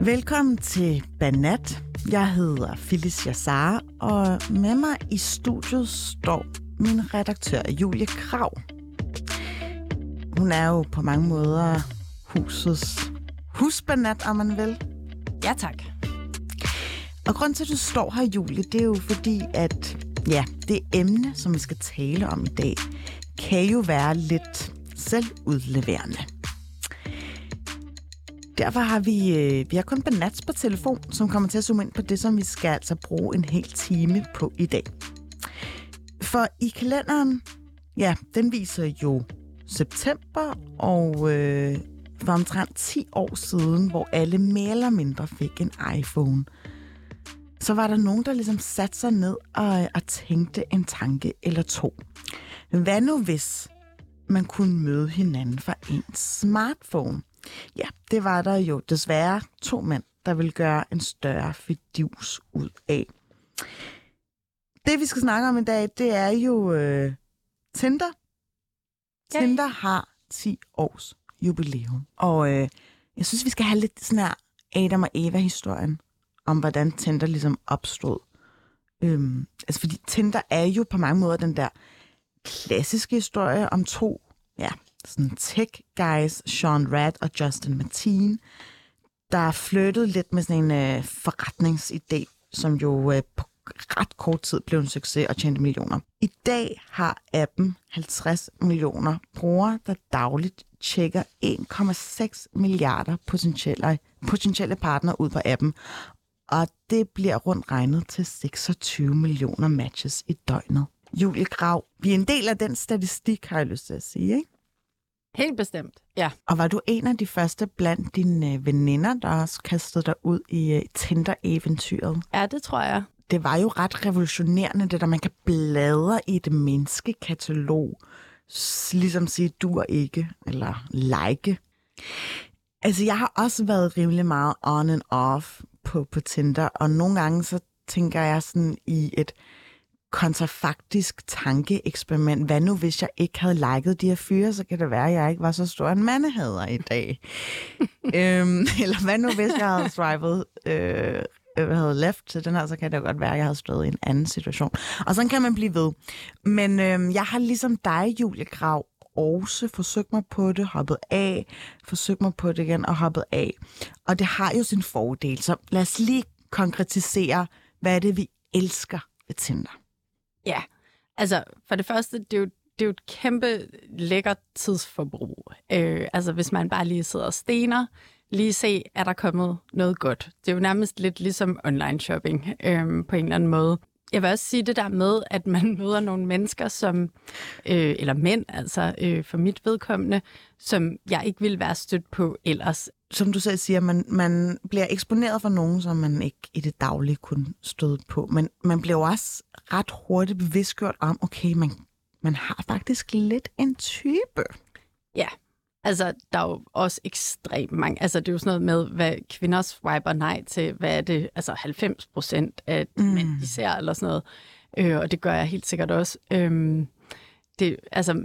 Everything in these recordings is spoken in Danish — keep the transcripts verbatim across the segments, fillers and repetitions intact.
Velkommen til Banat. Jeg hedder Filiz Yasar, og med mig i studiet står min redaktør, Julie Kragh. Hun er jo på mange måder husets husbanat, om man vil. Ja, tak. Og grunden til, at du står her, Julie, det er jo fordi, at ja, det emne, som vi skal tale om i dag, kan jo være lidt selvudleverende. Derfor har vi, øh, vi har kun Banats på telefon, som kommer til at zoome ind på det, som vi skal altså bruge en hel time på i dag. For i kalenderen, ja, den viser jo september, og øh, for omtrent ti år siden, hvor alle mere eller mindre fik en iPhone, så var der nogen, der ligesom satte sig ned og, og tænkte en tanke eller to. Hvad nu hvis man kunne møde hinanden fra ens smartphone? Ja, det var der jo desværre to mænd, der ville gøre en større fidus ud af. Det, vi skal snakke om i dag, det er jo øh, Tinder. Ja. Tinder har ti års jubilæum. Og øh, jeg synes, vi skal have lidt sådan her Adam og Eva-historien om, hvordan Tinder ligesom opstod. Øhm, altså, fordi Tinder er jo på mange måder den der klassiske historie om to, ja, sådan tech guys, Sean Radt og Justin Mateen, der flyttede lidt med sådan en øh, forretningsidé, som jo øh, på ret kort tid blev en succes og tjente millioner. I dag har appen halvtreds millioner brugere, der dagligt tjekker en komma seks milliarder potentielle, potentielle partnere ud på appen, og det bliver rundt regnet til seksogtyve millioner matches i døgnet. Julie Kragh, vi er en del af den statistik, har jeg lyst til at sige, ikke? Helt bestemt, ja. Og var du en af de første blandt dine veninder, der også kastede dig ud i Tinder-eventyret? Ja, det tror jeg. Det var jo ret revolutionerende, det der man kan bladre i et menneskekatalog. Ligesom sige, du og ikke, eller like. Altså, jeg har også været rimelig meget on and off på, på Tinder, og nogle gange så tænker jeg sådan i et kontrafaktisk tankeeksperiment. Hvad nu, hvis jeg ikke havde liket de her fyre, så kan det være, at jeg ikke var så stor en mandehader i dag. øhm, eller hvad nu, hvis jeg havde swipet, øh, havde left til den her, så kan det godt være, at jeg havde stået i en anden situation. Og sådan kan man blive ved. Men øh, jeg har ligesom dig, Julie Kragh, også forsøgt mig på det, hoppet af, forsøgt mig på det igen og hoppet af. Og det har jo sin fordel, så lad os lige konkretisere, hvad er det, vi elsker ved Tinder. Ja, altså for det første, det er jo, det er jo et kæmpe lækkert tidsforbrug. Øh, altså hvis man bare lige sidder og stener, lige se, er der kommet noget godt. Det er jo nærmest lidt ligesom online shopping øh, på en eller anden måde. Jeg vil også sige det der med, at man møder nogle mennesker, som øh, eller mænd, altså øh, for mit vedkommende, som jeg ikke ville være stødt på ellers. Som du selv siger, man, man bliver eksponeret for nogen, som man ikke i det daglige kunne støde på. Men man bliver også ret hurtigt bevidstgjort om, okay, man, man har faktisk lidt en type. Ja, altså der er jo også ekstremt mange. Altså det er jo sådan noget med, hvad kvinder swiper nej til, hvad er det, altså halvfems procent af mm. mænd især eller sådan noget. Øh, og det gør jeg helt sikkert også. Øhm, det, altså,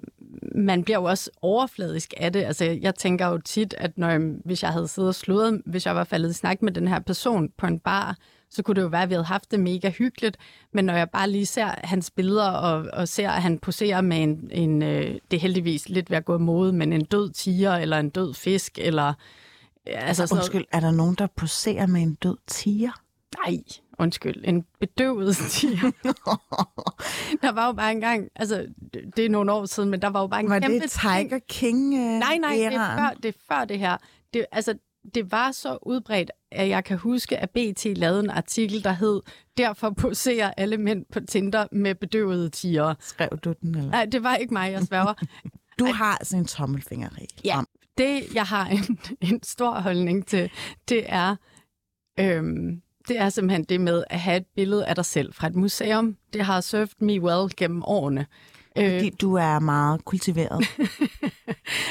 man bliver jo også overfladisk af det. Altså, jeg tænker jo tit, at når jeg, hvis jeg havde siddet og sludret, hvis jeg var faldet i snak med den her person på en bar, så kunne det jo være, at vi havde haft det mega hyggeligt. Men når jeg bare lige ser hans billeder og, og ser, at han poserer med en, en øh, det er heldigvis lidt ved at gå af mode, men en død tiger eller en død fisk. Eller, altså, altså, undskyld, noget... er der nogen, der poserer med en død tiger? Nej, undskyld, en bedøvet tiger. Der var jo bare engang, altså det er nogle år siden, men der var jo bare en var kæmpe... Var det Tiger King? Øh, nej, nej, det er, før, det er før det her. Det, altså, det var så udbredt, at jeg kan huske, at B T lavede en artikel, der hed, derfor poserer alle mænd på Tinder med bedøvede tiger. Skrev du den, eller? Nej, det var ikke mig, jeg sværger. Du Ej. har sådan en tommelfingerregel. Ja, det jeg har en, en stor holdning til, det er... Øhm, Det er simpelthen det med at have et billede af dig selv fra et museum. Det har served me well gennem årene. Fordi du er meget kultiveret.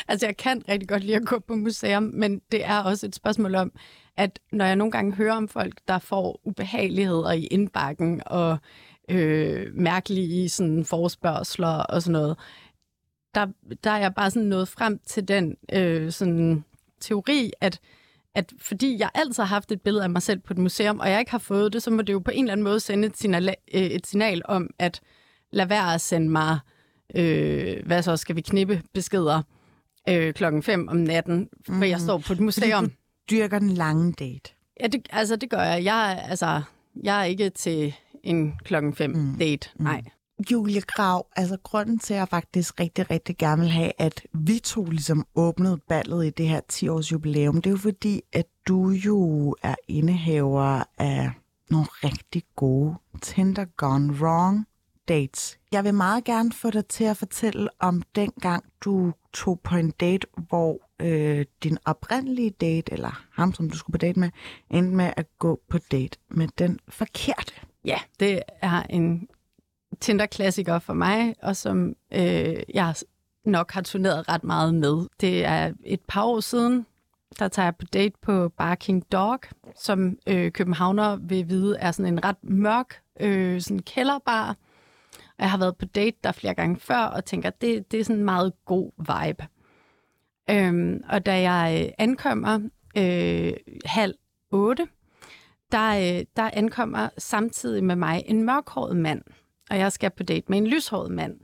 Altså, jeg kan rigtig godt lide at gå på museum, men det er også et spørgsmål om, at når jeg nogle gange hører om folk, der får ubehageligheder i indbakken og øh, mærkelige sådan forespørgsler og sådan noget, der, der er jeg bare sådan nået frem til den øh, sådan teori, at, at fordi jeg altid har haft et billede af mig selv på et museum, og jeg ikke har fået det, så må det jo på en eller anden måde sende et signal, et signal om, at lad være at sende mig, øh, hvad så, skal vi knippe beskeder øh, klokken fem om natten, for mm. jeg står på et museum. Fordi du dyrker den lange date. Ja, det, altså det gør jeg. Jeg, altså, jeg er ikke til en klokken fem mm. date, nej. Mm. Julie Kragh, altså grunden til, at jeg faktisk rigtig, rigtig gerne vil have, at vi to ligesom åbnede ballet i det her ti-års jubilæum, det er jo fordi, at du jo er indehaver af nogle rigtig gode Tinder Gone Wrong dates. Jeg vil meget gerne få dig til at fortælle om dengang, du tog på en date, hvor øh, din oprindelige date, eller ham, som du skulle på date med, endte med at gå på date med den forkerte. Ja, det er en Tinder-klassiker for mig, og som øh, jeg nok har turneret ret meget med. Det er et par år siden, der tager jeg på date på Bar King Dog, som øh, københavner vil vide er sådan en ret mørk øh, sådan kælderbar. Og jeg har været på date der flere gange før, og tænker, at det, det er sådan en meget god vibe. Øhm, og da jeg ankommer øh, halv otte, der, øh, der ankommer samtidig med mig en mørkhåret mand, og jeg skal på date med en lyshåret mand.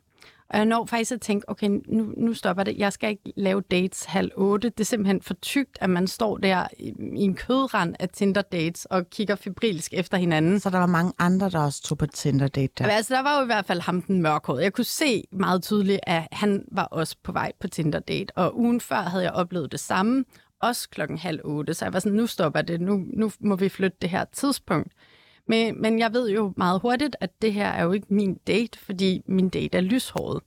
Og jeg når faktisk at tænke, okay, nu, nu stopper det. Jeg skal ikke lave dates halv otte. Det er simpelthen for tykt, at man står der i, i en kødrand af Tinder-dates og kigger febrilsk efter hinanden. Så der var mange andre, der også tog på Tinder-date der? Altså, der var jo i hvert fald ham den mørkhårede. Jeg kunne se meget tydeligt, at han var også på vej på Tinder-date. Og ugen før havde jeg oplevet det samme, også klokken halv otte. Så jeg var sådan, nu stopper det. Nu, nu må vi flytte det her tidspunkt. Men, men jeg ved jo meget hurtigt, at det her er jo ikke min date, fordi min date er lyshåret.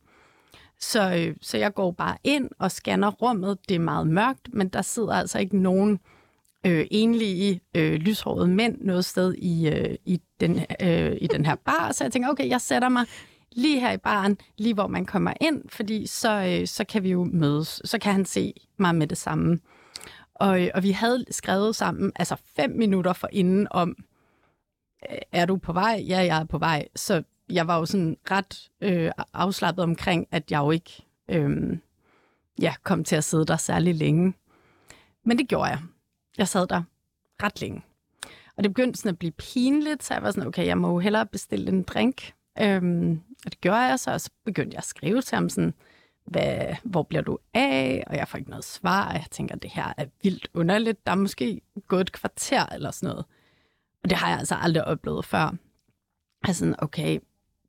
Så, så jeg går bare ind og scanner rummet. Det er meget mørkt, men der sidder altså ikke nogen øh, enlige øh, lyshårede mænd noget sted i, øh, i, den, øh, i den her bar. Så jeg tænker, okay, jeg sætter mig lige her i baren, lige hvor man kommer ind, fordi så, øh, så kan vi jo mødes. Så kan han se mig med det samme. Og, og vi havde skrevet sammen altså fem minutter forinden om, er du på vej? Ja, jeg er på vej. Så jeg var jo sådan ret øh, afslappet omkring, at jeg jo ikke øh, ja, kom til at sidde der særlig længe. Men det gjorde jeg. Jeg sad der ret længe. Og det begyndte sådan at blive pinligt, så jeg var sådan, okay, jeg må jo hellere bestille en drink. Øhm, og det gjorde jeg så, og så begyndte jeg at skrive til ham sådan, Hvad, hvor bliver du af? Og jeg får ikke noget svar, og jeg tænker, det her er vildt underligt. Der er måske gået et kvarter eller sådan noget. Og det har jeg altså aldrig oplevet før. Altså sådan, okay,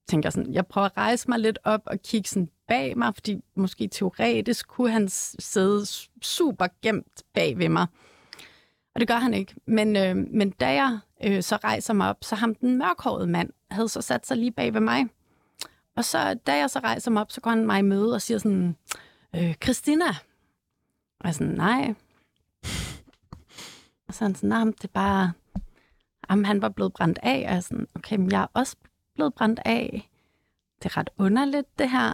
tænker sådan, jeg prøver at rejse mig lidt op og kigge sådan bag mig, fordi måske teoretisk kunne han sidde super gemt bag ved mig. Og det gør han ikke. Men, øh, men da jeg øh, så rejser mig op, så ham den mørkhårede mand havde så sat sig lige bag ved mig. Og så da jeg så rejser mig op, så går han mig i møde og siger sådan, øh, Christina. Og jeg sådan, nej. Og så han sådan, nej, det er bare... Jamen, han var blevet brændt af, og jeg er sådan, okay, men jeg er også blevet brændt af. Det er ret underligt, det her.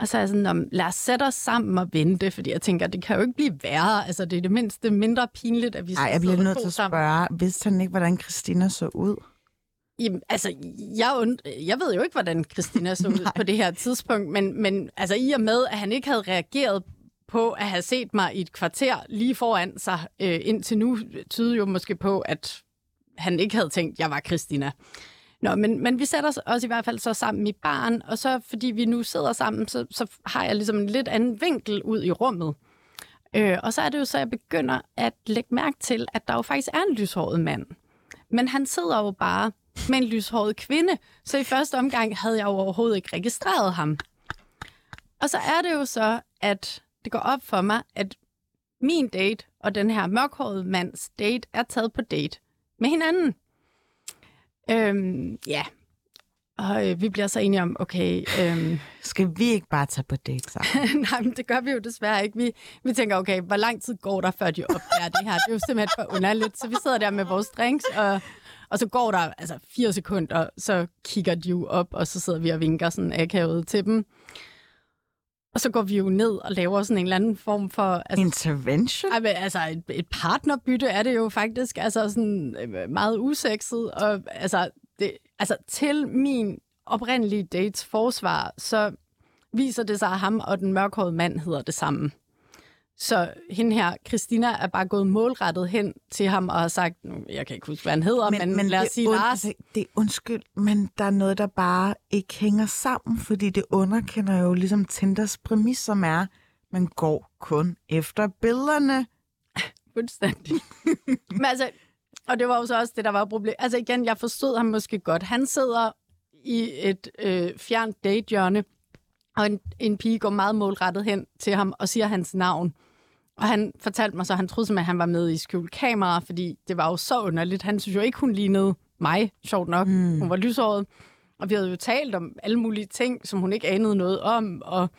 Og så er jeg sådan, lad os sætte os sammen og vente, fordi jeg tænker, det kan jo ikke blive værre. Altså, det er det mindste mindre pinligt, at vi skal sidde sammen. Ej, jeg bliver nødt til at spørge, vidste han ikke, hvordan Christina så ud? Jamen, altså, jeg, und- jeg ved jo ikke, hvordan Christina så ud på det her tidspunkt, men, men altså, i og med, at han ikke havde reageret på at have set mig i et kvarter lige foran sig øh, indtil nu, tyder jo måske på, at han ikke havde tænkt, jeg var Christina. Nå, men, men vi sætter os også i hvert fald så sammen i baren, og så fordi vi nu sidder sammen, så, så har jeg ligesom en lidt anden vinkel ud i rummet. Øh, og så er det jo så, jeg begynder at lægge mærke til, at der jo faktisk er en lyshåret mand. Men han sidder jo bare med en lyshåret kvinde, så i første omgang havde jeg jo overhovedet ikke registreret ham. Og så er det jo så, at det går op for mig, at min date og den her mørkhårede mands date er taget på date med hinanden. Øhm, ja. Og øh, vi bliver så enige om, okay... Øhm, skal vi ikke bare tage på date sammen? Nej, men det gør vi jo desværre ikke. Vi, vi tænker, okay, hvor lang tid går der, før de opdager det her? Det er jo simpelthen for underligt. Så vi sidder der med vores drinks, og, og så går der altså fire sekunder, så kigger de jo op, og så sidder vi og vinker sådan akavet til dem. Og så går vi jo ned og laver sådan en eller anden form for... Altså, intervention? Altså, et, et partnerbytte er det jo faktisk. Altså, sådan meget usekset. Og, altså, det, altså, til min oprindelige dates forsvar, så viser det sig, at ham og den mørkhårede mand hedder det samme. Så hende her, Christina, er bare gået målrettet hen til ham og har sagt, jeg kan ikke huske, hvad han hedder, men, men, men lad os sige Lars. Und, det er undskyld, men der er noget, der bare ikke hænger sammen, fordi det underkender jo ligesom Tinders præmis, som er, man går kun efter billederne. Fuldstændig. Men altså, og det var jo så også det, der var problem. Altså igen, jeg forstod ham måske godt. Han sidder i et øh, fjernt datehjørne, og en, en pige går meget målrettet hen til ham og siger hans navn. Og han fortalte mig så, at han troede simpelthen, at han var med i skjult kamera, fordi det var jo så underligt. Han synes jo ikke, hun lignede mig, sjovt nok. Mm. Hun var lyshåret. Og vi havde jo talt om alle mulige ting, som hun ikke anede noget om. Og...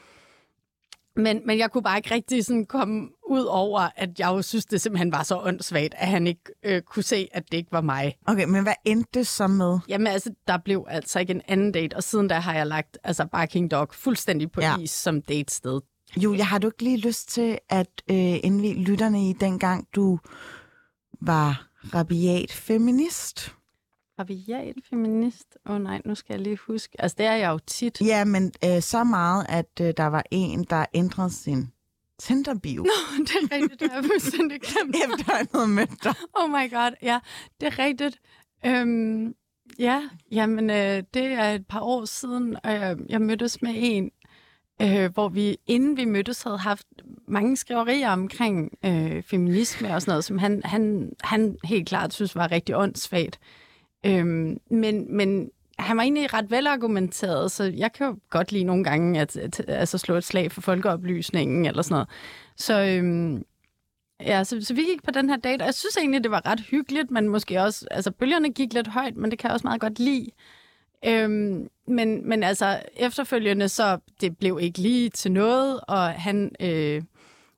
Men, men jeg kunne bare ikke rigtig sådan komme ud over, at jeg jo synes, det simpelthen var så åndssvagt, at han ikke øh, kunne se, at det ikke var mig. Okay, men hvad endte det så med? Jamen altså, der blev altså ikke en anden date, og siden da har jeg lagt altså, Bar King Dog fuldstændig på ja. is som datested. Julie, har du ikke lige lyst til at øh, indvige lytterne i dengang, du var rabiat feminist? Rabiat feminist? Åh oh, nej, nu skal jeg lige huske. Altså, det er jeg jo tit. Ja, men øh, så meget, at øh, der var en, der ændrede sin Tinder-bio. Nå, det er rigtigt, det har jeg fuldstændig glemt. Efter jeg havde mødt dig. Oh my god, ja, det er rigtigt. Øhm, ja, jamen, øh, det er et par år siden, og jeg, jeg mødtes med en, øh, hvor vi, inden vi mødtes, havde haft mange skriverier omkring øh, feminisme og sådan noget, som han, han, han helt klart synes var rigtig åndssvagt. Øhm, men, men han var egentlig ret velargumenteret, så jeg kan jo godt lide nogle gange at, at, at, at, at slå et slag for folkeoplysningen eller sådan noget. Så, øhm, ja, så, så vi gik på den her date, og jeg synes egentlig, det var ret hyggeligt, men måske også, altså bølgerne gik lidt højt, men det kan jeg også meget godt lide. Øhm, men, men altså efterfølgende, så det blev ikke lige til noget, og han... Øh,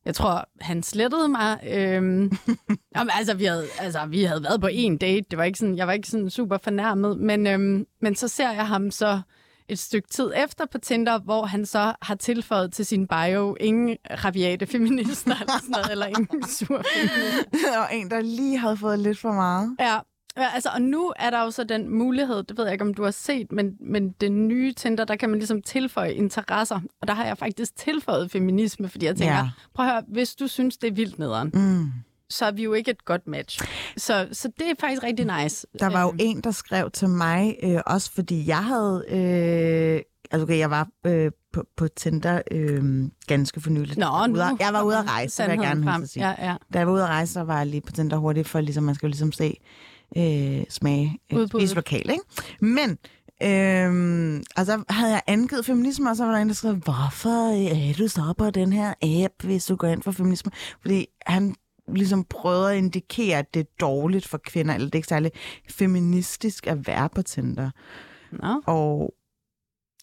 Jeg tror, han slettede mig. Øhm, altså, vi havde, altså, vi havde været på én date. Det var ikke sådan, jeg var ikke sådan super fornærmet. Men, øhm, men så ser jeg ham så et stykke tid efter på Tinder, hvor han så har tilføjet til sin bio ingen rabiate feminister eller sådan noget, eller ingen sur feminister. Og en, der lige havde fået lidt for meget. Ja, altså, og nu er der jo så den mulighed, det ved jeg ikke, om du har set, men, men den nye Tinder, der kan man ligesom tilføje interesser. Og der har jeg faktisk tilføjet feminisme, fordi jeg tænker, ja. prøv at høre, hvis du synes, det er vildt nederen, mm. så er vi jo ikke et godt match. Så, så det er faktisk rigtig nice. Der var jo æm. en, der skrev til mig, øh, også fordi jeg havde... Øh, altså, okay, jeg var øh, på, på Tinder øh, ganske for nyligt. Nå, nu. Jeg var ude at rejse, det vil jeg gerne frem. Sige. Ja, ja. Da jeg var ude at rejse, så var jeg lige på Tinder hurtigt, for ligesom, man skal jo ligesom se... Øh, smage øh, spise lokal, ikke? Men øh, og så havde jeg angivet feminisme, og så var der en, der skrev, hvorfor er du så på den her app, hvis du går ind for feminisme? Fordi han ligesom prøver at indikere, at det er dårligt for kvinder, eller det er ikke særlig feministisk at være på Tinder. Nå. Og...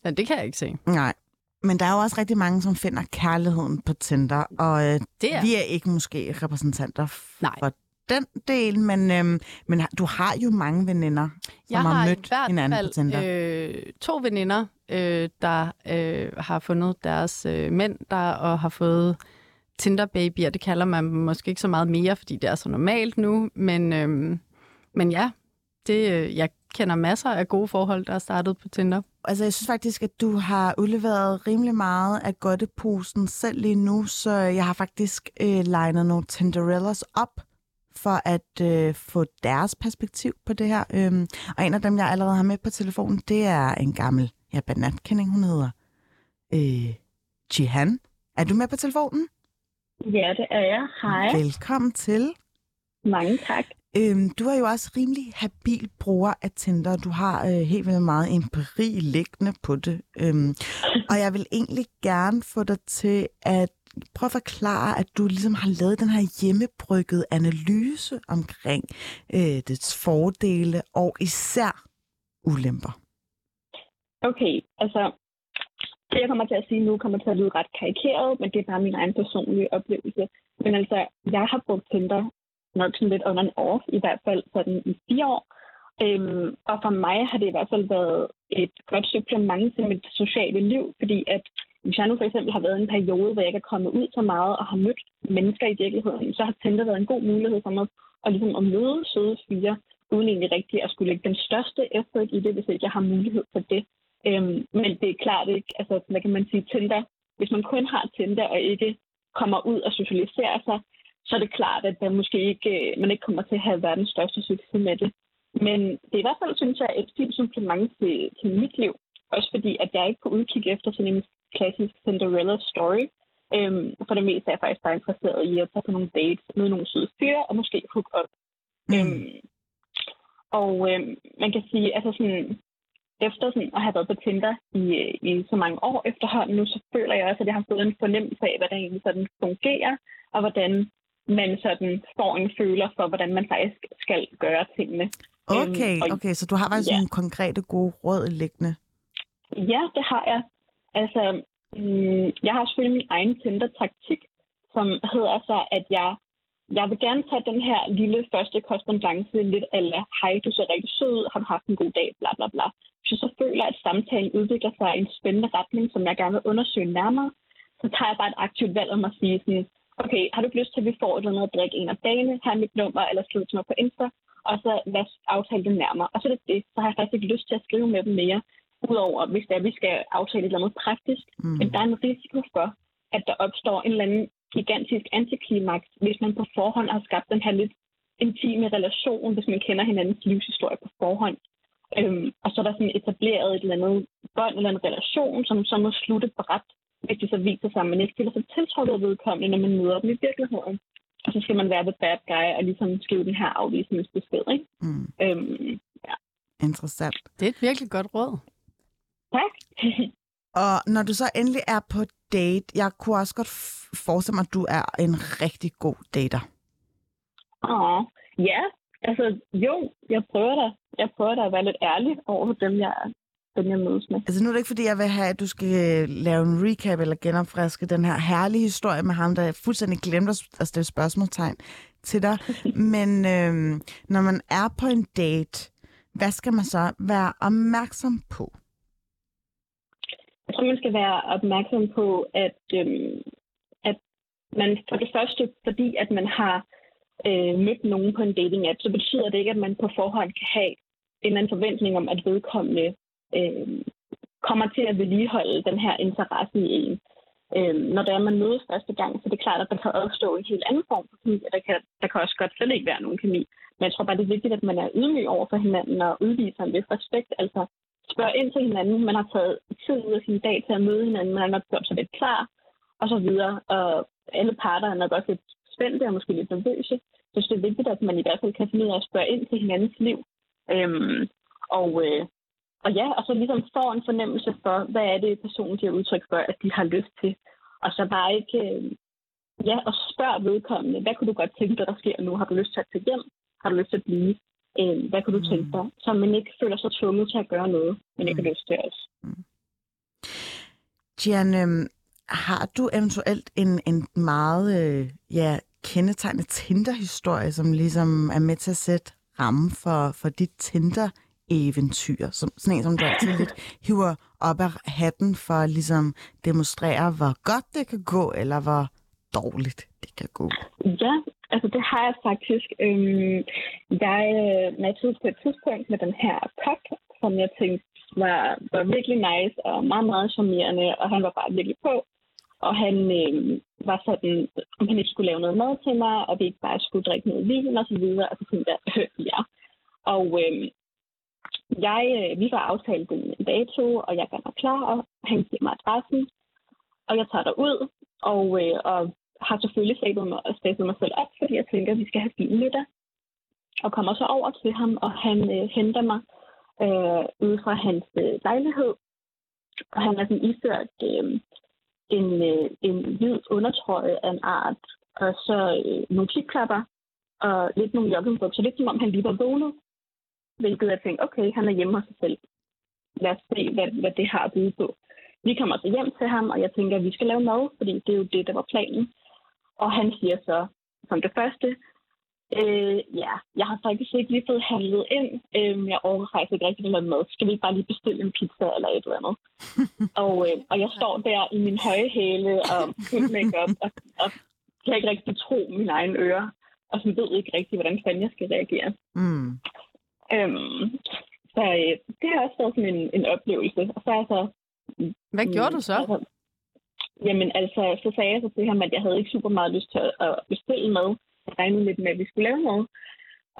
Ja, det kan jeg ikke se. Nej. Men der er jo også rigtig mange, som finder kærligheden på Tinder, og øh, det er... vi er ikke måske repræsentanter Nej. for den del, men, øhm, men du har jo mange veninder, som jeg har, har mødt hinanden fald, på Tinder. Øh, to veninder, øh, der øh, har fundet deres øh, mænd, der og har fået Tinder-babyer. Det kalder man måske ikke så meget mere, fordi det er så normalt nu, men, øh, men ja, det, øh, jeg kender masser af gode forhold, der er startet på Tinder. Altså, jeg synes faktisk, at du har udleveret rimelig meget af godteposen selv lige nu, så jeg har faktisk øh, legnet nogle Tinderellas op, for at øh, få deres perspektiv på det her. Øhm, og en af dem, jeg allerede har med på telefonen, det er en gammel ja, Banat-kending, hun hedder øh, Gihan. Er du med på telefonen? Ja, det er jeg. Hej. Velkommen til. Mange tak. Øhm, du er jo også rimelig habil bruger af Tinder. Du har øh, helt vildt meget empiri liggende på det. Øhm, og jeg vil egentlig gerne få dig til at prøv at forklare, at du ligesom har lavet den her hjemmebrygget analyse omkring øh, dets fordele og især ulemper. Okay, altså det jeg kommer til at sige nu kommer til at lyde ret karikeret, men det er bare min egen personlige oplevelse. Men altså, jeg har brugt Tinder nok sådan lidt under en off, i hvert fald sådan i fire år. Øhm, og for mig har det i hvert fald været et godt supplement til mit sociale liv, fordi at hvis jeg nu for eksempel har været en periode, hvor jeg ikke er kommet ud så meget og har mødt mennesker i virkeligheden, så har Tinder været en god mulighed for mig at, ligesom at møde søde fyre, uden egentlig rigtigt at skulle lægge den største effort i det, hvis ikke jeg har mulighed for det. Øhm, men det er klart ikke, altså, hvad kan man sige, Tinder. Hvis man kun har Tinder og ikke kommer ud og socialiserer sig, så er det klart, at man måske ikke, man ikke kommer til at have verdens største succes med det. Men det er i hvert fald, synes jeg, et fint supplement til, til mit liv. Også fordi, at jeg ikke kunne udkigge efter sådan en klassisk Cinderella-story. Øhm, for det meste er jeg faktisk bare interesseret i at tage på nogle dates med nogle søde fyre, og måske hook up. Mm. Øhm, og øhm, man kan sige, altså sådan, efter sådan at have været på Tinder i, i så mange år efterhånden nu, så føler jeg også, at jeg har fået en fornemmelse af, hvordan det sådan fungerer, og hvordan man sådan får en føler for, hvordan man faktisk skal gøre tingene. Okay, øhm, okay, så du har faktisk ja. nogle konkrete gode råd liggende? Ja, det har jeg. Altså, jeg har selvfølgelig min egen Tinder-taktik, som hedder så, at jeg, jeg vil gerne tage den her lille første korrespondance lidt ala, hej, du ser rigtig sød ud, har du haft en god dag, bla bla bla. Hvis jeg så føler, at samtalen udvikler sig i en spændende retning, som jeg gerne vil undersøge nærmere, så tager jeg bare et aktivt valg om at sige sådan, okay, har du ikke lyst til, at vi får et eller andet at drikke en af dagene, her er mit nummer, eller skriv til mig på Insta, og så lad os aftale det nærmere. Og så er det det, så har jeg faktisk ikke lyst til at skrive med dem mere. Udover, hvis det er, vi skal aftale et eller andet praktisk, mm. men der er en risiko for, at der opstår en eller anden gigantisk antiklimaks, hvis man på forhånd har skabt den her lidt intime relation, hvis man kender hinandens livshistorie på forhånd. Øhm, og så er der sådan etableret et eller andet bånd eller en relation, som så må slutte brat, hvis det så viser sig, at man ikke stiller sig tiltrukket vedkommende, når man møder dem i virkeligheden. Og så skal man være the bad guy og ligesom skrive den her afvisningsbesked, ikke? Mm. Øhm, ja. Interessant. Det er et virkelig godt råd. Tak. Og når du så endelig er på date, jeg kunne også godt forestille mig, at du er en rigtig god dater. Åh, ja. Altså, jo, jeg prøver da. Jeg prøver da at være lidt ærlig over dem, jeg, dem, jeg mødes med. Altså, nu er det ikke, fordi jeg vil have, at du skal lave en recap eller genopfriske den her herlige historie med ham, der fuldstændig glemte at stille spørgsmålstegn til dig. Men øhm, når man er på en date, hvad skal man så være opmærksom på? Jeg tror, man skal være opmærksom på, at, øhm, at man for det første, fordi at man har øh, mødt nogen på en dating-app, så betyder det ikke, at man på forhånd kan have en eller anden forventning om, at vedkommende øh, kommer til at vedligeholde den her interesse i en. Øh, når der er, man mødes første gang, så det er klart, at der kan opstå en helt anden form for kemi, og der kan, der kan også godt slet ikke være nogen kemi. Men jeg tror bare, det er vigtigt, at man er ydmyg over for hinanden og udviser en vis respekt, altså spørg ind til hinanden, man har taget tid ud af sin dag til at møde hinanden, man har nok gjort sig lidt klar, og så videre. Og alle parter er nok også lidt spændte og måske lidt nervøse. Så det er vigtigt, at man i hvert fald kan finde ud af at spørge ind til hinandens liv. Øhm, og, øh, og ja, og så ligesom får en fornemmelse for, hvad er det personen giver udtryk for, at de har lyst til. Og så bare ikke, øh, ja, og spørg vedkommende, hvad kunne du godt tænke dig, der sker nu? Har du lyst til at tage hjem? Har du lyst til at blive? Hvad kan du tænke dig, så man ikke føler sig tvunget til at gøre noget, men ikke har lyst til os. Gihan, øh, har du eventuelt en, en meget øh, ja, kendetegnende Tinder-historie, som ligesom er med til at sætte ramme for, for dit Tinder-eventyr? Som, sådan en, som du altid lidt hiver op af hatten for at ligesom demonstrere, hvor godt det kan gå, eller hvor dårligt det kan gå. Ja, altså det har jeg faktisk. Øhm, jeg mødtes på et tidspunkt med den her kok, som jeg tænkte var, var virkelig nice og meget, meget charmerende, og han var bare virkelig på. Og han øhm, var sådan, om han ikke skulle lave noget mad til mig, og vi ikke bare skulle drikke noget vin og så videre, og så tænkte jeg, øh, ja. Og øhm, jeg, vi var aftalt en dato, og jeg gør mig klar, og han giver mig adressen, og jeg tager derud, og, øh, og har selvfølgelig stablet mig, stablet mig selv op, fordi jeg tænker, at vi skal have fin middag. Og kommer så over til ham, og han øh, henter mig øh, ude fra hans øh, lejlighed. Og han har sådan iført øh, en, øh, en hvid undertrøje af en art, og så øh, nogle klipklapper og lidt nogle joggingbukser. Lidt som om han lige var vågnet, hvilket jeg tænkte, okay, han er hjemme hos sig selv. Lad os se, hvad, hvad det har at byde på. Vi kommer så hjem til ham, og jeg tænker, at vi skal lave mad, fordi det er jo det, der var planen. Og han siger så, som det første, øh, ja, jeg har faktisk ikke lige fået handlet ind. Øh, jeg overgår faktisk ikke rigtig noget mad. Skal vi ikke bare lige bestille en pizza eller et eller andet? og, øh, og jeg står der i min høje hæle og fuld make-up, og, og kan ikke rigtig tro mine egne ører, og så ved ikke rigtig, hvordan fanden jeg skal reagere. Mm. Øhm, Så øh, det har også været sådan en, en oplevelse. Og så altså, Hvad gjorde du så? Altså, jamen altså, så sagde jeg så til ham, at jeg havde ikke super meget lyst til at bestille mad. Jeg regnede lidt med, at vi skulle lave noget.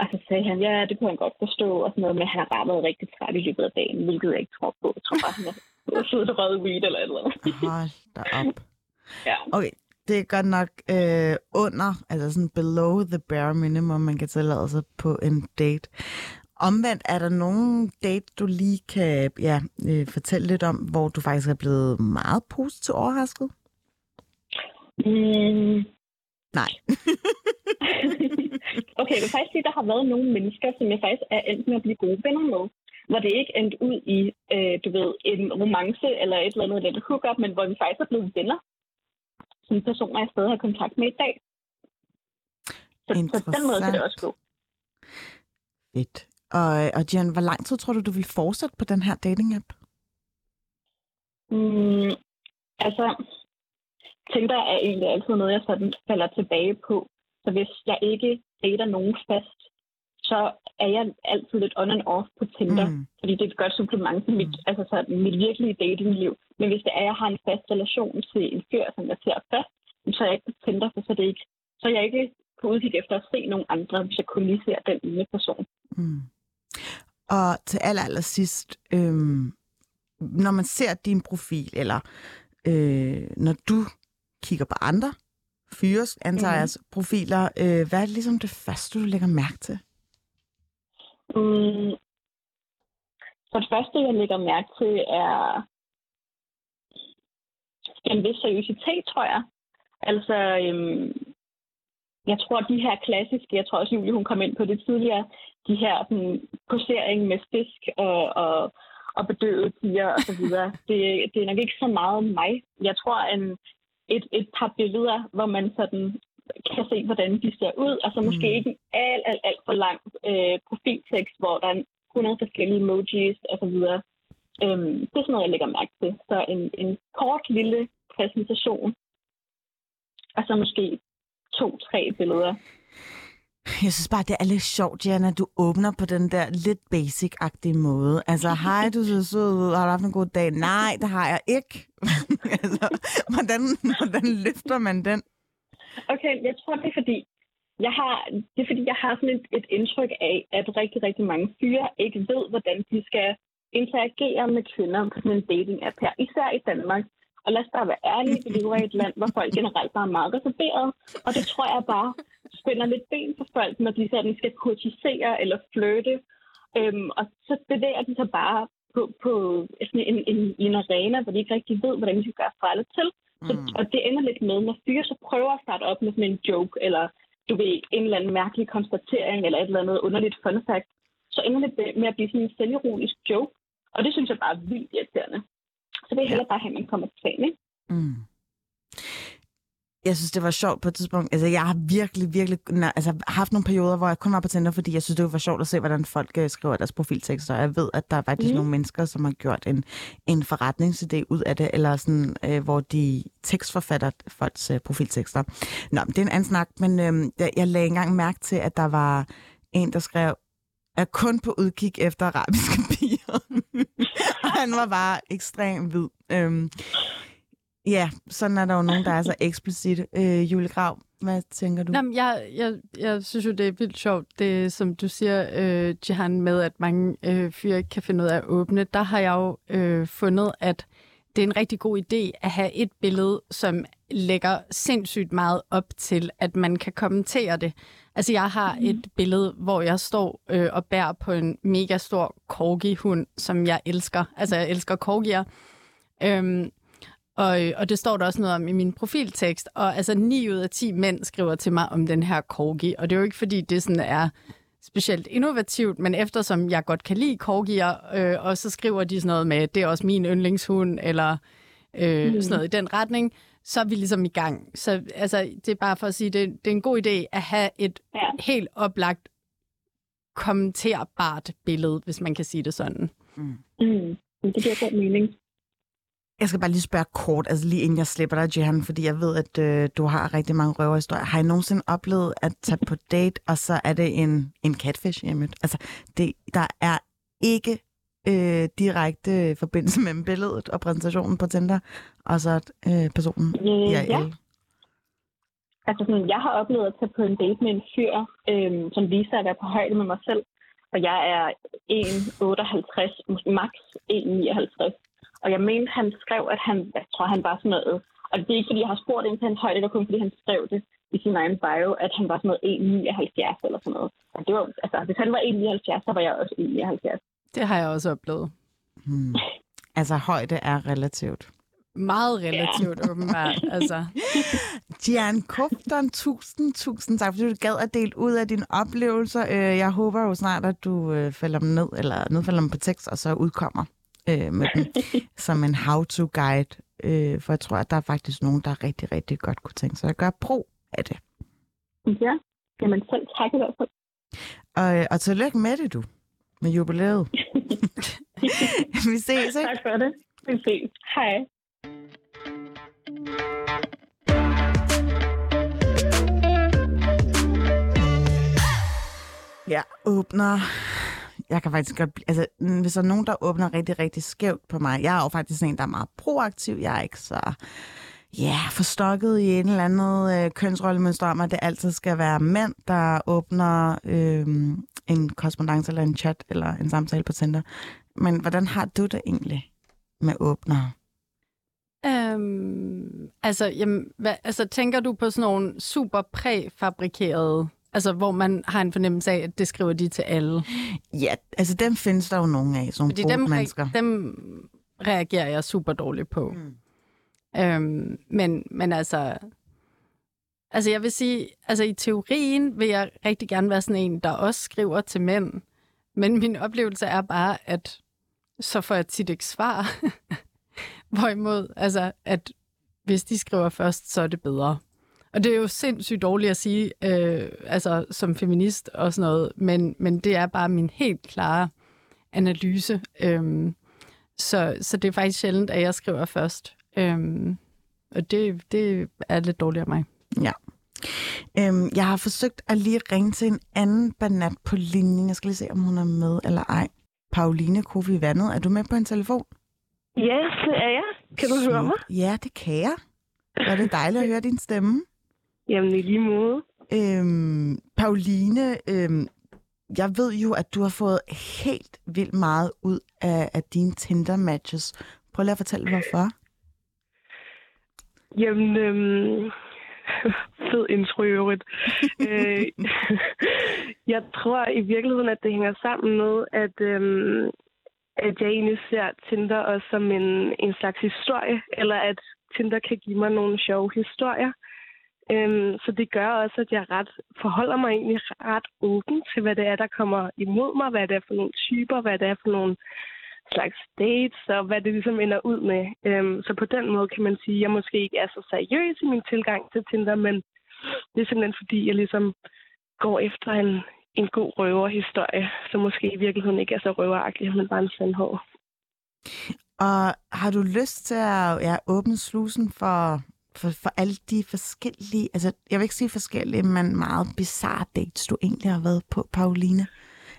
Og så sagde han, ja, det kunne han godt forstå, og sådan noget, men han har bare været rigtig træt i løbet af dagen, hvilket jeg ikke tror på. Jeg tror bare, han har siddet og røget weed eller et eller andet. Hold da op. Ja. Okay, det er godt nok øh, under, altså sådan below the bare minimum, man kan tillade sig på en date. Omvendt, er der nogen date, du lige kan ja, øh, fortælle lidt om, hvor du faktisk er blevet meget positivt overrasket? Mm. Nej. Okay, det er faktisk lige, der har været nogle mennesker, som jeg faktisk er endt med at blive gode venner med. Hvor det ikke endte ud i, øh, du ved, en romance eller et eller andet lidt hook-up, men hvor vi faktisk er blevet venner. Som personer, jeg stadig har kontakt med i dag. Så på den måde kan det også gå. Fedt. Og, og Gihan, hvor lang tid tror du, du vil fortsætte på den her dating-app? Mm, altså, Tinder er egentlig altid noget, jeg sådan falder tilbage på. Så hvis jeg ikke dater nogen fast, så er jeg altid lidt on and off på Tinder. Mm. Fordi det er et godt supplement til mit, mm. altså sådan, mit virkelige datingliv. Men hvis det er, jeg har en fast relation til en fyr, som jeg ser fast, så er jeg ikke på Tinder, for så er det ikke. Så er jeg ikke på udkig efter at se nogle andre, hvis jeg kun lige ser den ene person. Mm. Og til aller, aller sidst, øhm, når man ser din profil, eller øh, når du kigger på andre fyres, antager jeres mm. profiler, øh, hvad er det ligesom det første, du lægger mærke til? Mm. Så det første, jeg lægger mærke til, er en vis seriøsitet, tror jeg. Altså, øhm, jeg tror, de her klassiske, jeg tror også, Julie, hun kom ind på det tidligere, de her sådan, posering med fisk og, og, og bedøvede piger og så videre, det, det er nok ikke så meget mig. Jeg tror, en, et, et par billeder, hvor man sådan kan se, hvordan de ser ud, og så måske mm. ikke en alt, alt, alt for lang øh, profiltekst, hvor der er hundrede forskellige emojis og så videre. Øhm, det er sådan noget, jeg lægger mærke til. Så en, en kort lille præsentation, og så måske to-tre billeder. Jeg synes bare, det er lidt sjovt, Gihan, at du åbner på den der lidt basic-agtige måde. Altså, hej, du ser sød ud, har du haft en god dag? Nej, det har jeg ikke. altså, hvordan, hvordan løfter man den? Okay, jeg tror, det er fordi, jeg har, det er, fordi jeg har sådan et, et indtryk af, at rigtig, rigtig mange fyre ikke ved, hvordan de skal interagere med kvinder på sådan en dating-app her, især i Danmark. Og lad os bare være ærlige, vi lever i et land, hvor folk generelt bare er meget reserveret. Og det tror jeg bare spænder lidt ben for folk, når de sådan skal kurtisere eller flirte. Øhm, og så bevæger de sig bare på, på sådan en, en, en arena, hvor de ikke rigtig ved, hvordan de skal gøre fra eller til. Så, mm. Og det ender lidt med, når fyre så prøver at starte op med sådan en joke, eller du ved, en eller anden mærkelig konstatering, eller et eller andet underligt fun fact, så ender det med at blive sådan en selvironisk joke. Og det synes jeg bare er vildt irriterende. Så det er heller ja. bare, at man kommer til sagen, ikke? Mm. Jeg synes, det var sjovt på et tidspunkt. Altså, jeg har virkelig, virkelig altså, haft nogle perioder, hvor jeg kun var på Tinder, fordi jeg synes, det var sjovt at se, hvordan folk skriver deres profiltekster. Jeg ved, at der er faktisk mm. nogle mennesker, som har gjort en, en forretningsidé ud af det, eller sådan, øh, hvor de tekstforfatter folks øh, profiltekster. Nå, det er en anden snak, men øh, jeg, jeg lagde engang mærke til, at der var en, der skrev, er kun på udkig efter arabiske piger. Han var bare ekstremt hvid. Øhm, ja, sådan er der jo nogen, der er så eksplicit. Øh, Julie Kragh, hvad tænker du? Jamen, jeg, jeg, jeg synes jo, det er vildt sjovt, det som du siger, øh, Gihan, med at mange øh, fyre ikke kan finde ud af at åbne. Der har jeg jo øh, fundet, at det er en rigtig god idé at have et billede, som lægger sindssygt meget op til, at man kan kommentere det. Altså, jeg har mm. et billede, hvor jeg står øh, og bærer på en mega stor Corgi-hund, som jeg elsker. Altså, jeg elsker Corgier. Øhm, og, og det står der også noget om i min profiltekst. Og altså, ni ud af ti mænd skriver til mig om den her Corgi. Og det er jo ikke, fordi det sådan er specielt innovativt, men eftersom jeg godt kan lide Corgier, øh, og så skriver de sådan noget med, det er også min yndlingshund, eller øh, mm. sådan noget i den retning, så er vi ligesom i gang. Så altså, det er bare for at sige, det, det er en god idé at have et ja. helt oplagt kommenterbart billede, hvis man kan sige det sådan. Mm. Mm. Det giver god mening. Jeg skal bare lige spørge kort, altså lige inden jeg slipper dig, Gihan, fordi jeg ved, at øh, du har rigtig mange røverhistorier. Har I nogensinde oplevet at tage på date, og så er det en, en catfish, jeg mødte? Altså, det, der er ikke øh, direkte forbindelse mellem billedet og præsentationen på Tinder, og så øh, personen øh, I R L. Ja. Altså sådan, jeg har oplevet at tage på en date med en fyr, øh, som viser at være på højde med mig selv, og jeg er en komma otteoghalvtreds, max en komma nioghalvtreds. Og jeg mente, han skrev, at han, jeg tror, han var sådan noget, og det er ikke, fordi jeg har spurgt ind til hans højde, det var kun, fordi han skrev det i sin egen bio, at han var sådan noget en komma nioghalvfjerds eller sådan noget. Og det var, altså, hvis han var en komma nioghalvfjerds, så var jeg også en komma nioghalvfjerds. Det har jeg også oplevet. Hmm. Altså, højde er relativt. Meget relativt, ja. Åbenbart. Altså. Gihan Koftan, tusind, tusind tak, fordi du gad at dele ud af dine oplevelser. Jeg håber jo snart, at du falder dem ned, eller nedfælder dem på tekst, og så udkommer med dem som en how-to-guide. For jeg tror, at der er faktisk nogen, der rigtig, rigtig godt kunne tænke sig at gøre brug af det. Ja, jamen selv tak i hvert fald. Og, og tillykke med det, du. Med jubilæet. Vi ses, ikke? Tak for det. Vi ses. Hej. Jeg åbner... Jeg kan faktisk godt... Altså, hvis der er nogen, der åbner rigtig, rigtig skævt på mig... Jeg er jo faktisk en, der er meget proaktiv. Jeg er ikke så... Ja, yeah, forstokket i en eller anden øh, kønsrollemønster om, at det altid skal være mænd, der åbner øh, en korrespondance eller en chat eller en samtale på Tinder. Men hvordan har du det egentlig med åbnere? Øhm, altså, jamen, hvad, altså, tænker du på sådan nogle super præfabrikerede, altså hvor man har en fornemmelse af, at det skriver de til alle? Ja, altså dem findes der jo nogle af, som gode dem, mennesker. Re- dem reagerer jeg super dårligt på. Mm. Øhm, men, men altså, altså jeg vil sige, altså i teorien vil jeg rigtig gerne være sådan en, der også skriver til mænd, men min oplevelse er bare, at så får jeg tit ikke svar. Hvorimod, altså, at hvis de skriver først, så er det bedre. Og det er jo sindssygt dårligt at sige, øh, altså som feminist og sådan noget, men, men det er bare min helt klare analyse. Øhm, så, så det er faktisk sjældent, at jeg skriver først. Øhm, og det, det er lidt dårligt af mig. Ja. Øhm, jeg har forsøgt at lige ringe til en anden Banat på linjen. Jeg skal lige se, om hun er med eller ej. Pauline Koffi Vandet, er du med på en telefon? Ja, det er jeg. Kan du høre mig? Ja, det kan jeg. Er det dejligt at høre din stemme? Jamen, i lige måde. Øhm, Pauline, øhm, jeg ved jo, at du har fået helt vildt meget ud af, af dine Tinder-matches. Prøv lige at fortælle, hvorfor. Jamen, øhm, fed intro i øvrigt. øh, jeg tror i virkeligheden, at det hænger sammen med, at... Øhm, at jeg egentlig ser Tinder også som en, en slags historie, eller at Tinder kan give mig nogle sjove historier. Øhm, så det gør også, at jeg ret, forholder mig egentlig ret åben til, hvad det er, der kommer imod mig, hvad det er for nogle typer, hvad det er for nogle slags dates, og hvad det ligesom ender ud med. Øhm, så på den måde kan man sige, at jeg måske ikke er så seriøs i min tilgang til Tinder, men det er simpelthen fordi, jeg ligesom går efter en... en god røverhistorie, som måske i virkeligheden ikke er så røveragtig, men bare en sandhed. Og har du lyst til at ja, åbne slusen for, for, for alle de forskellige, altså jeg vil ikke sige forskellige, men meget bizarre dates, du egentlig har været på, Pauline?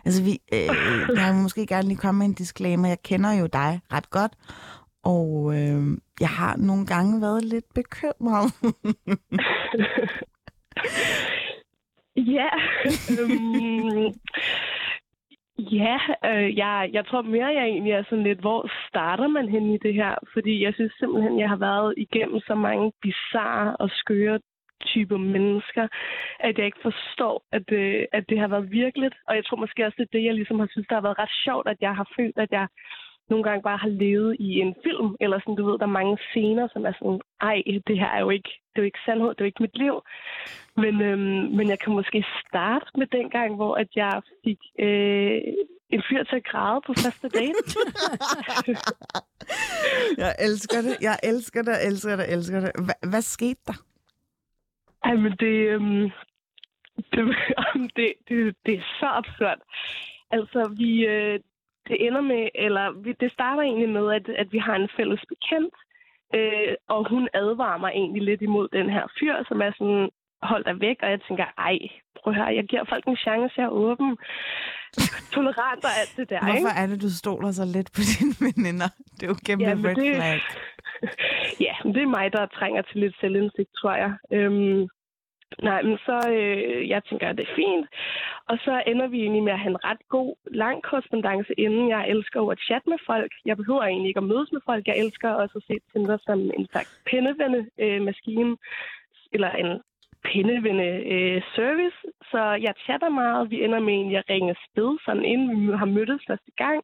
Altså vi, øh, jeg vil måske gerne lige komme med en disclaimer. Jeg kender jo dig ret godt, og øh, jeg har nogle gange været lidt bekymret. Ja, øhm, ja øh, jeg, jeg tror mere, jeg egentlig er sådan lidt, hvor starter man hen i det her? Fordi jeg synes simpelthen, jeg har været igennem så mange bizarre og skøre typer mennesker, at jeg ikke forstår, at, øh, at det har været virkeligt. Og jeg tror måske også, det er det, jeg ligesom har synes, der har været ret sjovt, at jeg har følt, at jeg nogle gange bare har levet i en film. Eller sådan, du ved, der er mange scener, som er sådan, ej, det her er jo ikke... Det er jo ikke sandhed, det er jo ikke mit liv. Men, øhm, men jeg kan måske starte med den gang, hvor at jeg fik øh, en fyr til at græde på første date. Jeg elsker det, jeg elsker det, elsker det, elsker det. Hva, hvad skete der? Ej, men det, øhm, det, det, det, det er så absurd. Altså, vi, øh, det ender med, eller vi, det starter egentlig med, at, at vi har en fælles bekendt. Øh, og hun advarer mig egentlig lidt imod den her fyr, som er sådan, hold dig væk, og jeg tænker, ej, prøv her, jeg giver folk en chance, jeg er åben, tolerant og alt det der. Hvorfor ikke? Er det, du stoler så lidt på dine veninder? Det er jo kæmpe ja, red det, flag. Ja, det er mig, der trænger til lidt selvindsigt, tror jeg. Øhm, nej, men så, øh, jeg tænker, at det er fint. Og så ender vi egentlig med at have en ret god, lang korrespondance inden. Jeg elsker jo at chatte med folk. Jeg behøver egentlig ikke at mødes med folk. Jeg elsker også at se Tinder som en slags pindevendemaskine, eller en pindevende-service, øh, så jeg chatter meget, vi ender med egentlig at ringe sted, sådan inden vi har mødtes første gang,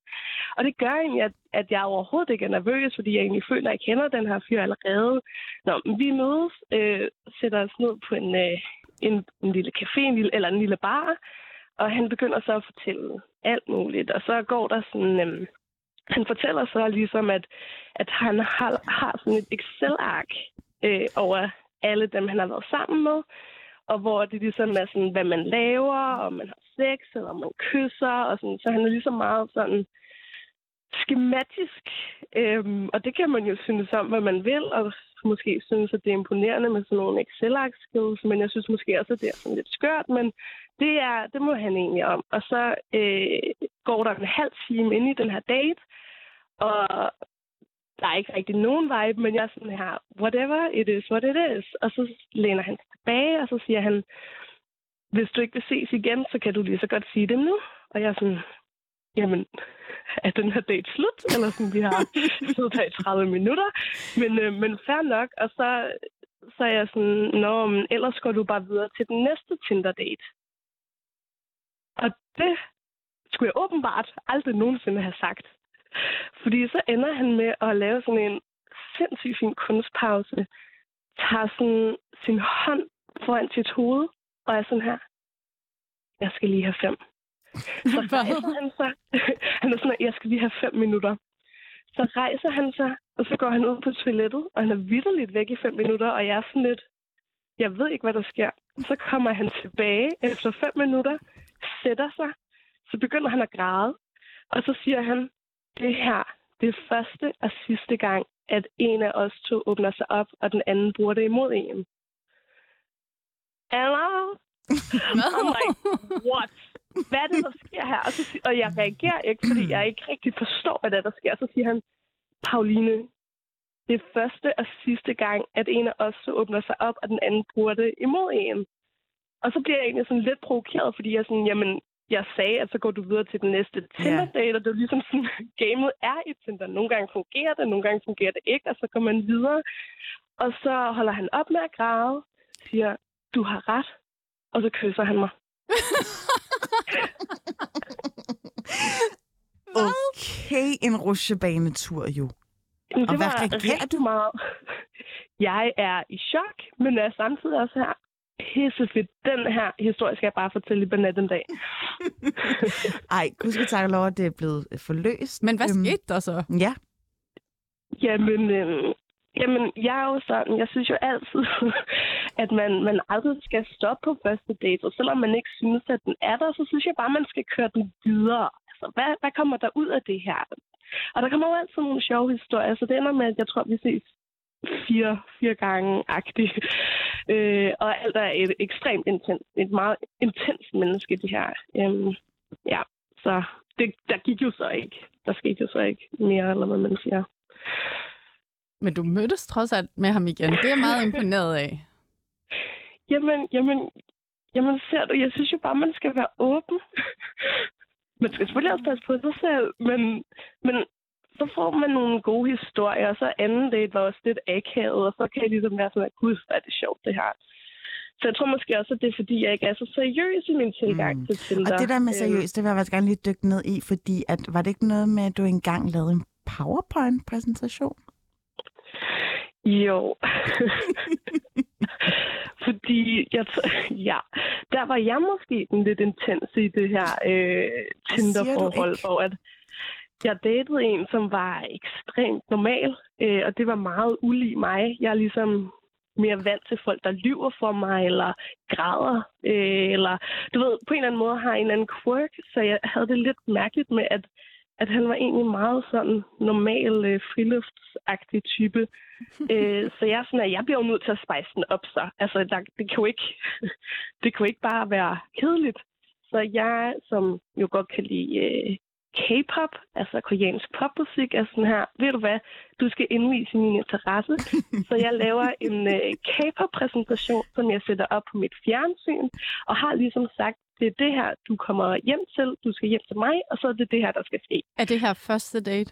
og det gør egentlig, at, at jeg overhovedet ikke er nervøs, fordi jeg egentlig føler, at jeg kender den her fyr allerede. Nå, vi mødes, øh, sætter os ned på en, øh, en, en lille café, en lille, eller en lille bar, og han begynder så at fortælle alt muligt, og så går der sådan... Øh, han fortæller så ligesom, at, at han har, har sådan et Excel-ark øh, over... alle dem, han har været sammen med, og hvor det ligesom er sådan, hvad man laver, om man har sex, eller om man kysser, og sådan. Så han er ligesom meget sådan skematisk, øhm, og det kan man jo synes om, hvad man vil, og måske synes, at det er imponerende med sådan nogle Excel-ark-skills, men jeg synes måske også, at det er sådan lidt skørt, men det, er, det må han egentlig om. Og så øh, går der en halv time ind i den her date, og der er ikke rigtig nogen vibe, men jeg er sådan her, whatever it is, what it is. Og så læner han sig tilbage, og så siger han, hvis du ikke vil ses igen, så kan du lige så godt sige det nu. Og jeg er sådan, jamen, er den her date slut? Eller sådan, vi har siddet her i tredive minutter. Men, øh, men fair nok. Og så, så er jeg sådan, nå, men ellers går du bare videre til den næste Tinder-date. Og det skulle jeg åbenbart aldrig nogensinde have sagt. Fordi så ender han med at lave sådan en sindssygt fin kunstpause, tager sådan sin hånd foran sit hoved, og er sådan her, jeg skal lige have fem. Så rejser han sig, han er sådan her, jeg skal lige have fem minutter. Så rejser han sig, og så går han ud på toilettet, og han er vitterligt væk i fem minutter, og jeg er sådan lidt, jeg ved ikke, hvad der sker. Så kommer han tilbage efter fem minutter, sætter sig, så begynder han at græde, og så siger han, det her, det er første og sidste gang, at en af os to åbner sig op, og den anden bruger det imod en. Hello? I'm like, what? Hvad er det, der sker her? Og, så, og jeg reagerer ikke, fordi jeg ikke rigtig forstår, hvad der, der sker. Så siger han, Pauline, det er første og sidste gang, at en af os to åbner sig op, og den anden bruger det imod en. Og så bliver jeg egentlig sådan lidt provokeret, fordi jeg sådan, jamen, jeg sagde, at så går du videre til den næste Tinder-date, og det er jo ligesom sådan, gamet er i Tinder. Nogle gange fungerer det, nogle gange fungerer det ikke, og så går man videre. Og så holder han op med at græde, siger, du har ret, og så kysser han mig. Okay, en rutsjebanetur jo. Jamen, og hvad reagerer du meget? Jeg er i chok, men er samtidig også her. Pissefedt. Den her historie skal jeg bare fortælle i Banat en dag. Ej, gud skal takke lov, at det er blevet forløst. Men hvad øhm, skete der så? Ja. Jamen, øhm, jamen, jeg er jo sådan, jeg synes jo altid, at man, man aldrig skal stoppe på første date, og selvom man ikke synes, at den er der, så synes jeg bare, man skal køre den videre. Altså, hvad, hvad kommer der ud af det her? Og der kommer jo altid nogle sjove historier, så det ender med, at jeg tror, vi ses fire, fire gange-agtigt. Øh, og alt er et ekstremt intens, et meget intenst menneske, det her. Øhm, ja, så det, der gik jo så ikke. Der skete jo så ikke mere, eller hvad man siger. Men du mødtes trods alt med ham igen. Det er jeg meget imponeret af. Jamen, jamen, jamen, ser du, jeg synes jo bare, man skal være åben. Man skal selvfølgelig også passe på sig selv, men... men så får man nogle gode historier, og så anden date var også lidt akavet, og så kan jeg ligesom være sådan, at gud, hvor er det sjovt, det her. Så jeg tror måske også, at det er, fordi jeg ikke er så seriøs i min tilgang mm. til Tinder. Og det der med seriøs, det vil jeg faktisk gerne lige dykke ned i, fordi at, var det ikke noget med, at du engang lavede en PowerPoint-præsentation? Jo. Fordi, jeg t- ja, der var jeg måske den lidt intense i det her øh, Tinder-forhold, hvor at jeg datede en, som var ekstremt normal, øh, og det var meget ulig mig. Jeg er ligesom mere vant til folk, der lyver for mig, eller græder, øh, eller du ved, på en eller anden måde har en eller anden quirk, så jeg havde det lidt mærkeligt med, at at han var egentlig meget sådan normal øh, friluftsagtig type. øh, så jeg er sådan, at jeg bliver jo nødt til at spejse den op så. Altså, der, det, kan jo ikke, det kan jo ikke bare være kedeligt. Så jeg, som jo godt kan lide øh, K-pop, altså koreansk popmusik, er sådan her, ved du hvad, du skal indvise min interesse. Så jeg laver en øh, K-pop-præsentation, som jeg sætter op på mit fjernsyn, og har ligesom sagt, det er det her, du kommer hjem til, du skal hjem til mig, og så er det det her, der skal ske. Er det her første date?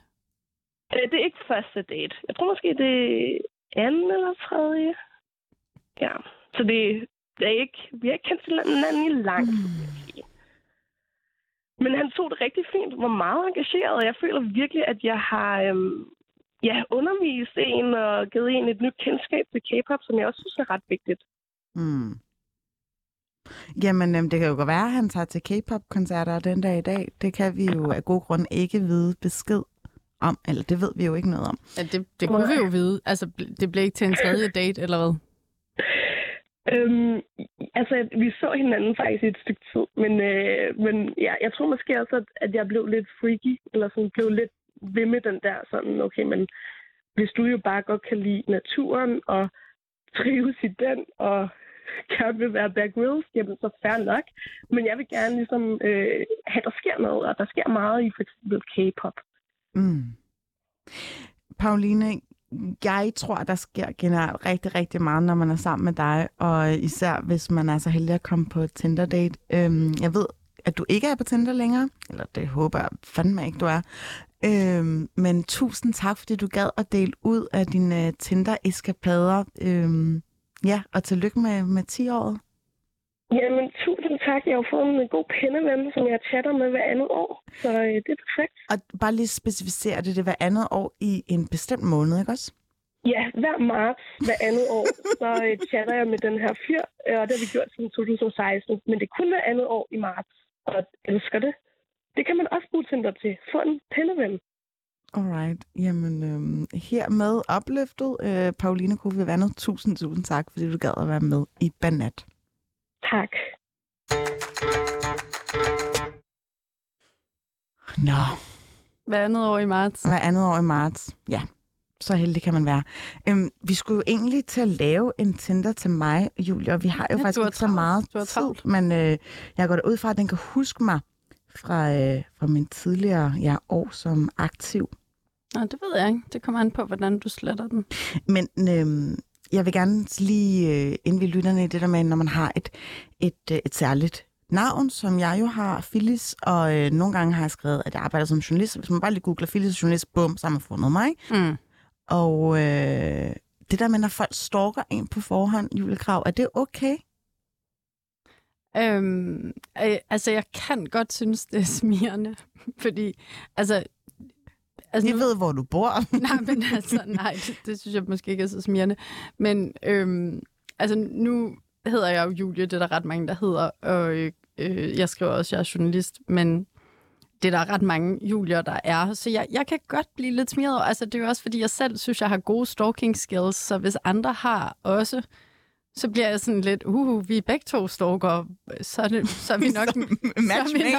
Øh, det er ikke første date. Jeg tror måske, det er anden eller tredje. Ja, så det, det er ikke, vi har ikke kendt hinanden i lang tid. Men han tog det rigtig fint, var meget engageret, og jeg føler virkelig, at jeg har øhm, ja, undervist en og givet en et nyt kendskab til K-pop, som jeg også synes er ret vigtigt. Mm. Jamen, det kan jo godt være, at han tager til K-pop-koncerter den dag i dag. Det kan vi jo af god grund ikke vide besked om, eller det ved vi jo ikke noget om. Ja, det, det kunne vi jo vide. Altså, det blev ikke til en tredje date, eller hvad? Øhm, altså, vi så hinanden faktisk i et stykke tid, men, øh, men ja, jeg tror måske også, at, at jeg blev lidt freaky, eller sådan blev lidt ved med den der sådan, okay, men hvis du jo bare godt kan lide naturen, og trives i den, og gerne vil være Bear Grylls, jamen så fair nok, men jeg vil gerne ligesom øh, have, der sker noget, og der sker meget i for eksempel K-pop. Mm. Pauline, jeg tror, der sker generelt rigtig, rigtig meget, når man er sammen med dig, og især hvis man er så heldig at komme på Tinder-date. Øhm, jeg ved, at du ikke er på Tinder længere, eller det håber jeg fandme ikke, du er. Øhm, men tusind tak, fordi du gad at dele ud af dine Tinder-eskapader. Øhm, ja, og tillykke med, med ti-året. Jamen, tusind tak. Jeg har fået en god penneven, som jeg chatter med hver andet år, så øh, det er perfekt. Og bare lige specificere det, det hver andet år i en bestemt måned, ikke også? Ja, hver marts, hver andet år, så øh, chatter jeg med den her fyr, og det har vi gjort siden to tusind og seksten, men det er kun hver andet år i marts, og jeg elsker det. Det kan man også bruge Tinder til. Få en penneven. Alright. Jamen, øhm, hermed opløftet, øh, Pauline Koffi Vandet, tusind, tusind tak, fordi du gad at være med i Banat. Tak. Nå. Hver andet år i marts. Hver andet år i marts, ja. Så heldig kan man være. Øhm, vi skulle jo egentlig til at lave en Tinder til mig, Julie, og vi har jo ja, faktisk ikke så meget tid, men øh, jeg går da ud fra, at den kan huske mig fra, øh, fra min tidligere ja, år som aktiv. Nå, det ved jeg ikke. Det kommer an på, hvordan du sletter den. Men Øh, jeg vil gerne lige indvide lytterne i det der med, når man har et, et, et særligt navn, som jeg jo har, Filiz, og øh, nogle gange har jeg skrevet, at jeg arbejder som journalist. Hvis man bare lige googler Filiz journalist, bum, så har man fundet mig. Mm. Og øh, det der med, når folk stalker en på forhånd, Julie Kragh, er det okay? Øhm, øh, altså, jeg kan godt synes, det er smirrende, fordi altså Altså, jeg ved, hvor du bor. nej, men altså, nej, det, det synes jeg måske ikke er så smirrende. Men øhm, altså, nu hedder jeg jo Julie, det er der ret mange, der hedder, og øh, jeg skriver også, at jeg er journalist, men det er der ret mange Julier, der er. Så jeg, jeg kan godt blive lidt smirret. Altså, det er jo også, fordi jeg selv synes, jeg har gode stalking skills, så hvis andre har også, så bliver jeg sådan lidt, uhuh, vi er begge to stalker, så er, det, så er vi nok,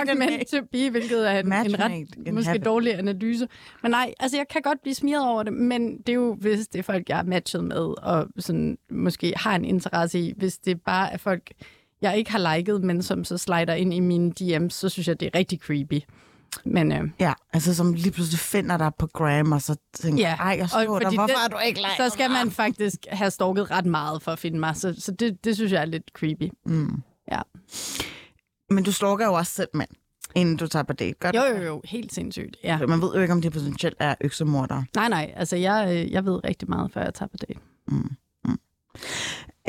nok meant to be, hvilket er en, en ret måske dårlig analyse. Men nej, altså jeg kan godt blive smirret over det, men det er jo, hvis det er folk, jeg er matchet med, og sådan, måske har en interesse i. Hvis det bare er folk, jeg ikke har liket, men som så slider ind i mine D M's, så synes jeg, det er rigtig creepy. Men, øh, ja, altså som lige pludselig finder dig på Graham, og så tænker ja, ej, jeg slår dig, hvorfor er du ikke liker? Så skal man faktisk have stalket ret meget for at finde mig, så, så det, det synes jeg er lidt creepy. Mm. Ja. Men du stalker jo også selv mænd, inden du tager på date, gør du? Jo, jo, jo, helt sindssygt, ja. Man ved jo ikke, om de potentielt er øksemordere. Nej, nej, altså jeg, jeg ved rigtig meget, før jeg tager på date. Mm. Mm.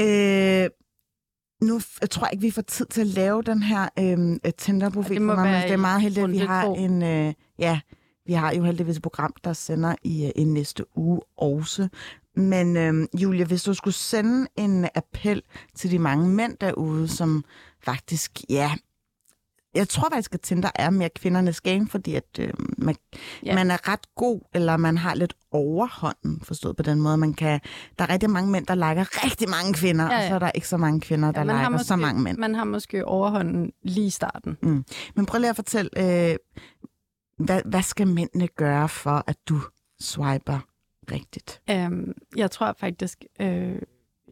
Øh... Nu jeg tror jeg ikke, vi får tid til at lave den her øh, Tinder-profil. Det, mig, det er meget heldigt, at vi har, en, øh, ja, vi har jo heldigvis et program, der sender i, øh, i næste uge også. Men øh, Julie, hvis du skulle sende en appel til de mange mænd derude, som faktisk, ja, jeg tror faktisk, at Tinder er mere kvindernes game, fordi at, øh, man, yeah. man er ret god, eller man har lidt overhånden, forstået på den måde. Man kan, der er rigtig mange mænd, der liker rigtig mange kvinder, ja, ja. og så er der ikke så mange kvinder, der ja, liker måske, så mange mænd. Man har måske overhånden lige i starten. Mm. Men prøv lige at fortælle, øh, Hvad, hvad skal mændene gøre for, at du swiper rigtigt? Um, jeg tror faktisk... Øh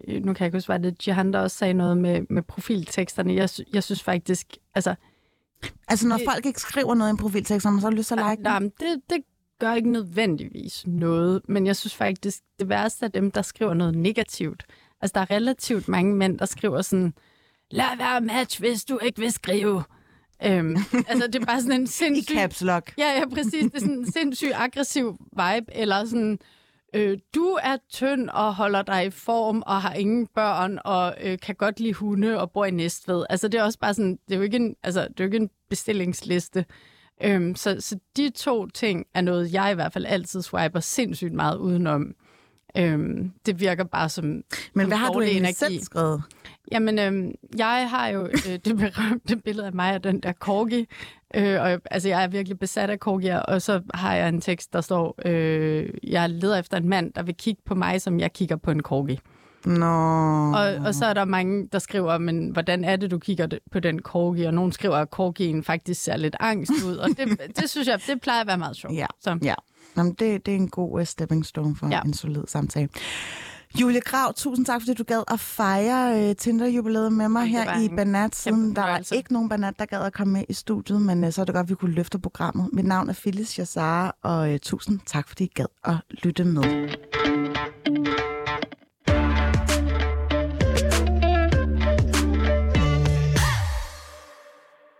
Nu kan jeg ikke huske, hvad det Gihan, der også sagde noget med, med profilteksterne. Jeg, jeg synes faktisk, altså... Altså, når det, folk ikke skriver noget i en profiltekst, så har man lyst til at like nej, det. Det, det gør ikke nødvendigvis noget, men jeg synes faktisk, det værste er dem, der skriver noget negativt. Altså, der er relativt mange mænd, der skriver sådan, lad være match, hvis du ikke vil skrive. Øhm, altså, det er bare sådan en sindssyg... I caps lock. Ja, ja, præcis. Det er sådan en sindssyg aggressiv vibe, eller sådan... Du er tynd og holder dig i form og har ingen børn og øh, kan godt lide hunde og bor i Næstved. Altså det er også bare sådan, det er jo ikke en, altså, det er jo ikke en bestillingsliste. Øhm, så, så de to ting er noget, jeg i hvert fald altid swiper sindssygt meget udenom. Øhm, det virker bare som Men som hvad har du egentlig selv skrevet? Jamen, øhm, jeg har jo øh, det berømte billede af mig og den der Corgi. Øh, og, altså, jeg er virkelig besat af Corgi'er, og så har jeg en tekst, der står, øh, jeg leder efter en mand, der vil kigge på mig, som jeg kigger på en Corgi. Nå. Og, og så er der mange, der skriver, men hvordan er det, du kigger på den Corgi? Og nogen skriver, at Corgien faktisk ser lidt angst ud, og det, det synes jeg, det plejer at være meget sjovt. Ja, så. Ja. Jamen, det, det er en god uh, stepping stone for ja. en solid samtale. Julie Kragh, tusind tak, fordi du gad at fejre uh, Tinder-jubilæet med mig her i Banat. Siden der var ikke nogen Banat, der gad at komme med i studiet, men uh, så er det godt, at vi kunne løfte programmet. Mit navn er Filiz Yasar, og uh, tusind tak, fordi I gad at lytte med.